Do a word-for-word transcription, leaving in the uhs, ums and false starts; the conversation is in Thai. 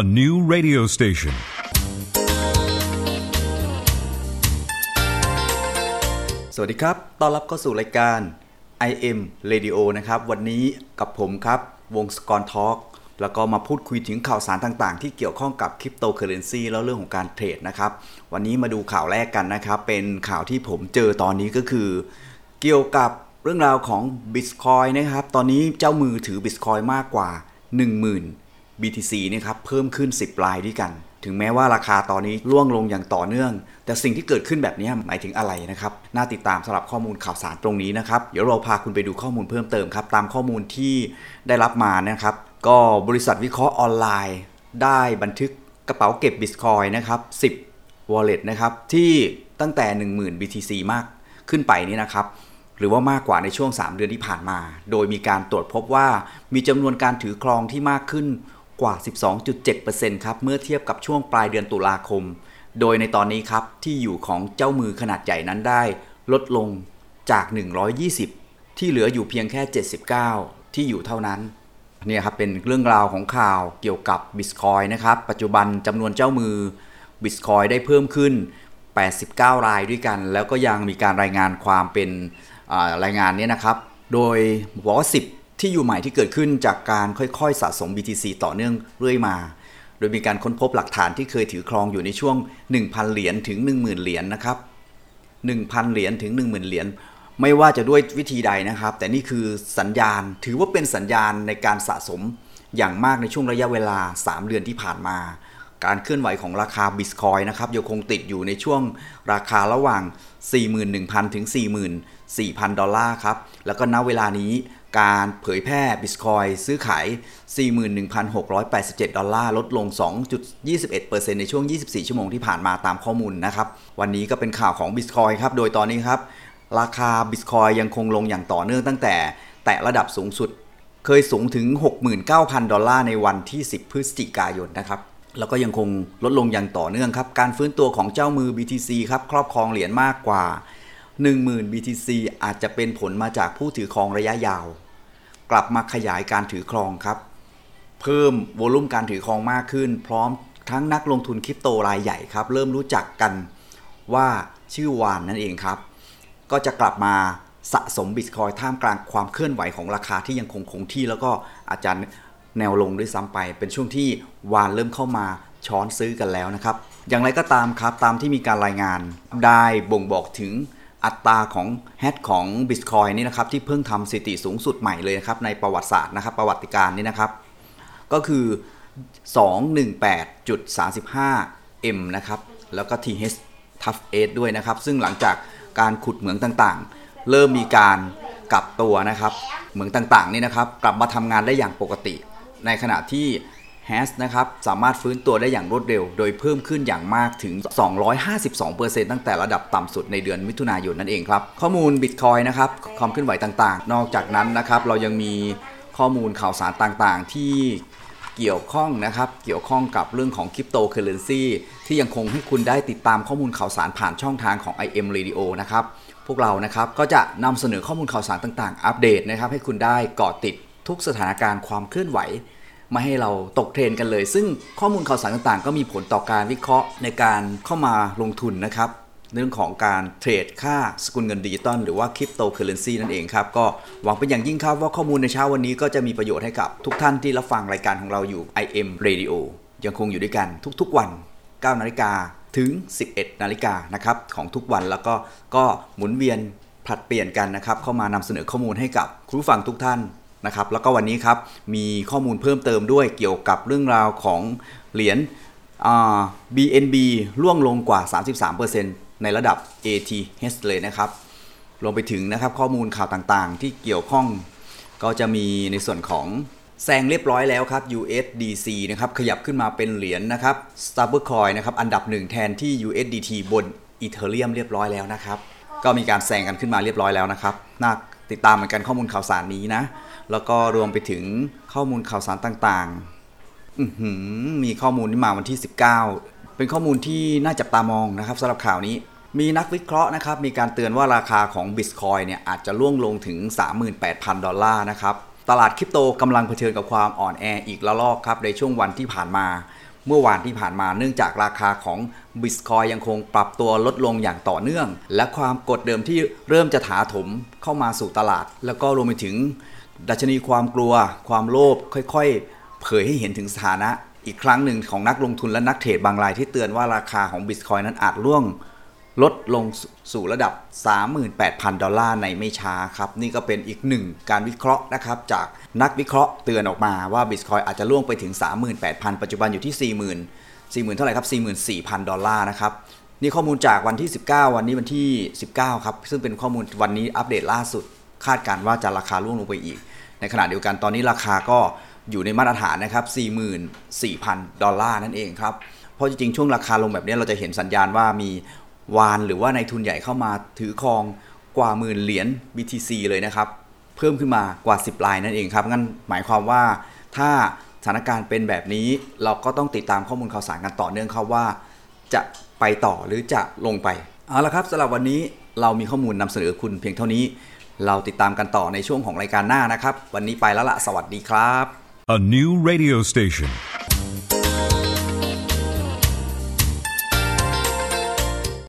A new radio station.สวัสดีครับต้อนรับเข้าสู่รายการ ไอ เอ็ม Radio นะครับวันนี้กับผมครับวงสกรทอล์คแล้วก็มาพูดคุยถึงข่าวสารต่างๆที่เกี่ยวข้องกับคริปโตเคอเรนซีแล้วเรื่องของการเทรดนะครับวันนี้มาดูข่าวแรกกันนะครับเป็นข่าวที่ผมเจอตอนนี้ก็คือเกี่ยวกับเรื่องราวของ Bitcoin นะครับตอนนี้เจ้ามือถือ Bitcoin มากกว่า หนึ่งหมื่นบี ที ซี นะครับเพิ่มขึ้นสิบรายด้วยกันถึงแม้ว่าราคาตอนนี้ร่วงลงอย่างต่อเนื่องแต่สิ่งที่เกิดขึ้นแบบนี้หมายถึงอะไรนะครับน่าติดตามสำหรับข้อมูลข่าวสารตรงนี้นะครับเดี๋ยวเราพาคุณไปดูข้อมูลเพิ่มเติมครับตามข้อมูลที่ได้รับมานะครับก็บริษัทวิเคราะห์ออนไลน์ได้บันทึกกระเป๋าเก็บ Bitcoin นะครับสิบ Wallet นะครับที่ตั้งแต่ หนึ่งหมื่น บี ที ซี มากขึ้นไปนี่นะครับหรือว่ามากกว่าในช่วงสามเดือนที่ผ่านมาโดยมีการตรวจพบว่ามีจำนวนการถือครองที่มากขึ้นกว่า สิบสองจุดเจ็ดเปอร์เซ็นต์ ครับเมื่อเทียบกับช่วงปลายเดือนตุลาคมโดยในตอนนี้ครับที่อยู่ของเจ้ามือขนาดใหญ่นั้นได้ลดลงจากหนึ่งร้อยยี่สิบที่เหลืออยู่เพียงแค่เจ็ดสิบเก้าที่อยู่เท่านั้นเนี่ยครับเป็นเรื่องราวของข่าวเกี่ยวกับ Bitcoin นะครับปัจจุบันจำนวนเจ้ามือ Bitcoin ได้เพิ่มขึ้นแปดสิบเก้ารายด้วยกันแล้วก็ยังมีการรายงานความเป็นรายงานนี้นะครับโดยบอกว่าสิบที่อยู่ใหม่ที่เกิดขึ้นจากการค่อยๆสะสม บี ที ซี ต่อเนื่องเรื่อยมาโดยมีการค้นพบหลักฐานที่เคยถือครองอยู่ในช่วง หนึ่งพัน เหรียญถึง หนึ่งหมื่น เหรียญนะครับ หนึ่งพัน เหรียญถึง หนึ่งหมื่น เหรียญไม่ว่าจะด้วยวิธีใดนะครับแต่นี่คือสัญญาณถือว่าเป็นสัญญาณในการสะสมอย่างมากในช่วงระยะเวลาสามเดือนที่ผ่านมาการเคลื่อนไหวของราคา Bitcoin นะครับยังคงติดอยู่ในช่วงราคาระหว่าง สี่หมื่นหนึ่งพัน ถึง สี่หมื่นสี่พัน ดอลลาร์ครับแล้วก็ณเวลานี้การเผยแพร่ Bitcoin ซื้อขาย สี่หมื่นหนึ่งพันหกร้อยแปดสิบเจ็ด ดอลลาร์ลดลง สองจุดยี่สิบเอ็ดเปอร์เซ็นต์ ในช่วงยี่สิบสี่ชั่วโมงที่ผ่านมาตามข้อมูลนะครับวันนี้ก็เป็นข่าวของ Bitcoin ครับโดยตอนนี้ครับราคา Bitcoin ยังคงลงอย่างต่อเนื่องตั้งแต่แตะระดับสูงสุดเคยสูงถึง หกหมื่นเก้าพัน ดอลลาร์ในวันที่สิบพฤศจิกายนนะครับแล้วก็ยังคงลดลงอย่างต่อเนื่องครับการฟื้นตัวของเจ้ามือ บี ที ซี ครับครอบครองเหรียญมากกว่า หนึ่งหมื่น บี ที ซี อาจจะเป็นผลมาจากผู้ถือครองระยะยาวกลับมาขยายการถือครองครับเพิ่มโวลุ่มการถือครองมากขึ้นพร้อมทั้งนักลงทุนคริปโตรายใหญ่ครับเริ่มรู้จักกันว่าชื่อวานนั่นเองครับก็จะกลับมาสะสม Bitcoin ท่ามกลางความเคลื่อนไหวของราคาที่ยังคงคงที่แล้วก็อาจารย์แนวลงด้วยซ้ำไปเป็นช่วงที่วานเริ่มเข้ามาช้อนซื้อกันแล้วนะครับอย่างไรก็ตามครับตามที่มีการรายงานได้บ่งบอกถึงอัตราของแฮชของ Bitcoin นี่นะครับที่เพิ่งทำสถิติสูงสุดใหม่เลยนะครับในประวัติศาสตร์นะครับประวัติการนี่นะครับก็คือ สองร้อยสิบแปดจุดสามห้า เอ็ม นะครับแล้วก็ ที เอช Tough แปดด้วยนะครับซึ่งหลังจากการขุดเหมืองต่างๆเริ่มมีการกลับตัวนะครับเหมืองต่างๆนี่นะครับกลับมาทำงานได้อย่างปกติในขณะที่ hash นะครับสามารถฟื้นตัวได้อย่างรวดเร็วโดยเพิ่มขึ้นอย่างมากถึง สองร้อยห้าสิบสองเปอร์เซ็นต์ ตั้งแต่ระดับต่ำสุดในเดือนมิถุนายนนั่นเองครับข้อมูล Bitcoin นะครับความเคลื่อนไหวต่างๆนอกจากนั้นนะครับเรายังมีข้อมูลข่าวสารต่างๆที่เกี่ยวข้องนะครับเกี่ยวข้องกับเรื่องของ Cryptocurrency ที่ยังคงให้คุณได้ติดตามข้อมูลข่าวสารผ่านช่องทางของ ไอ เอ็ม Radio นะครับพวกเรานะครับก็จะนำเสนอข้อมูลข่าวสารต่างๆอัปเดตนะครับให้คุณได้เกาะติดทุกสถานการณ์ความเคลื่อนไหวมาให้เราตกเทรนกันเลยซึ่งข้อมูลข่าวสารต่างๆก็มีผลต่อการวิเคราะห์ในการเข้ามาลงทุนนะครับเรื่องของการเทรดค่าสกุลเงินดิจิตอลหรือว่าคริปโตเคอเรนซีนั่นเองครับก็หวังเป็นอย่างยิ่งครับว่าข้อมูลในเช้าวันนี้ก็จะมีประโยชน์ให้กับทุกท่านที่รับฟังรายการของเราอยู่ ไอ เอ็ม Radio ยังคงอยู่ด้วยกันทุกๆวัน เก้านาฬิกา นถึง สิบเอ็ดนาฬิกา นนะครับของทุกวันแล้วก็ก็หมุนเวียนผลัดเปลี่ยนกันนะครับเข้ามานำเสนอข้อมูลให้กับคุณผู้ฟังทุกท่านนะครับแล้วก็วันนี้ครับมีข้อมูลเพิ่มเติมด้วยเกี่ยวกับเรื่องราวของเหรียญ บี เอ็น บี ร่วงลงกว่า สามสิบสามเปอร์เซ็นต์ ในระดับ เอ ที เอช เลยนะครับรวมไปถึงนะครับข้อมูลข่าวต่างๆที่เกี่ยวข้องก็จะมีในส่วนของแซงเรียบร้อยแล้วครับ ยู เอส ดี ซี นะครับขยับขึ้นมาเป็นเหรียญ น, นะครับ Stablecoin นะครับอันดับหนึ่งแทนที่ ยู เอส ดี ที บน Ethereum เรียบร้อยแล้วนะครับก็มีการแซงกันขึ้นมาเรียบร้อยแล้วนะครับน่าติดตามเหมือนกันข้อมูลข่าวสารนี้นะแล้วก็รวมไปถึงข้อมูลข่าวสารต่างๆอื้อหือมีข้อมูลที่มาวันที่สิบเก้าเป็นข้อมูลที่น่าจับตามองนะครับสำหรับข่าวนี้มีนักวิเคราะห์นะครับมีการเตือนว่าราคาของ Bitcoin เนี่ยอาจจะร่วงลงถึง สามหมื่นแปดพัน ดอลลาร์นะครับ ตลาดคริปโตกำลังเผชิญกับความอ่อนแออีกระลอกครับในช่วงวันที่ผ่านมาเมื่อวานที่ผ่านมาเนื่องจากราคาของ Bitcoin ยังคงปรับตัวลดลงอย่างต่อเนื่องและความกดเดิมที่เริ่มจะถาถมเข้ามาสู่ตลาดแล้วก็รวมไปถึงดัชนีความกลัวความโลภค่อยๆเผยให้เห็นถึงสถานะอีกครั้งหนึ่งของนักลงทุนและนักเทรดบางรายที่เตือนว่าราคาของ Bitcoin นั้นอาจร่วงลดลงสู่ระดับ สามหมื่นแปดพันดอลลาร์ในไม่ช้าครับนี่ก็เป็นอีกหนึ่งการวิเคราะห์นะครับจากนักวิเคราะห์เตือนออกมาว่า Bitcoin อาจจะล่วงไปถึง สามหมื่นแปดพัน ปัจจุบันอยู่ที่ สี่หมื่น สี่หมื่น เท่าไหร่ครับ สี่หมื่นสี่พันดอลลาร์นะครับนี่ข้อมูลจากวันที่สิบเก้าวันนี้วันที่สิบเก้าครับซึ่งเป็นข้อมูลวันนี้อัปเดตล่าสุดคาดการณ์ว่าจะราคาล่วงลงไปอีกในขณะเดียวกันตอนนี้ราคาก็อยู่ในมาตรฐานนะครับ สี่หมื่นสี่พันดอลลาร์นั่นเองครับเพราะจริงๆช่วงราคาลงแบบนี้เราจะเห็นสัญญาณว่ามีวานหรือว่าในทุนใหญ่เข้ามาถือครองกว่าหมื่นเหรียญ บี ที ซี เลยนะครับเพิ่มขึ้นมากว่าสิบรายนั่นเองครับงั้นหมายความว่าถ้าสถานการณ์เป็นแบบนี้เราก็ต้องติดตามข้อมูลข่าวสารกันต่อเนื่องครับว่าจะไปต่อหรือจะลงไปเอาละครับสำหรับวันนี้เรามีข้อมูลนำเสนอคุณเพียงเท่านี้เราติดตามกันต่อในช่วงของรายการหน้านะครับวันนี้ไปแล้วละสวัสดีครับ A new radio station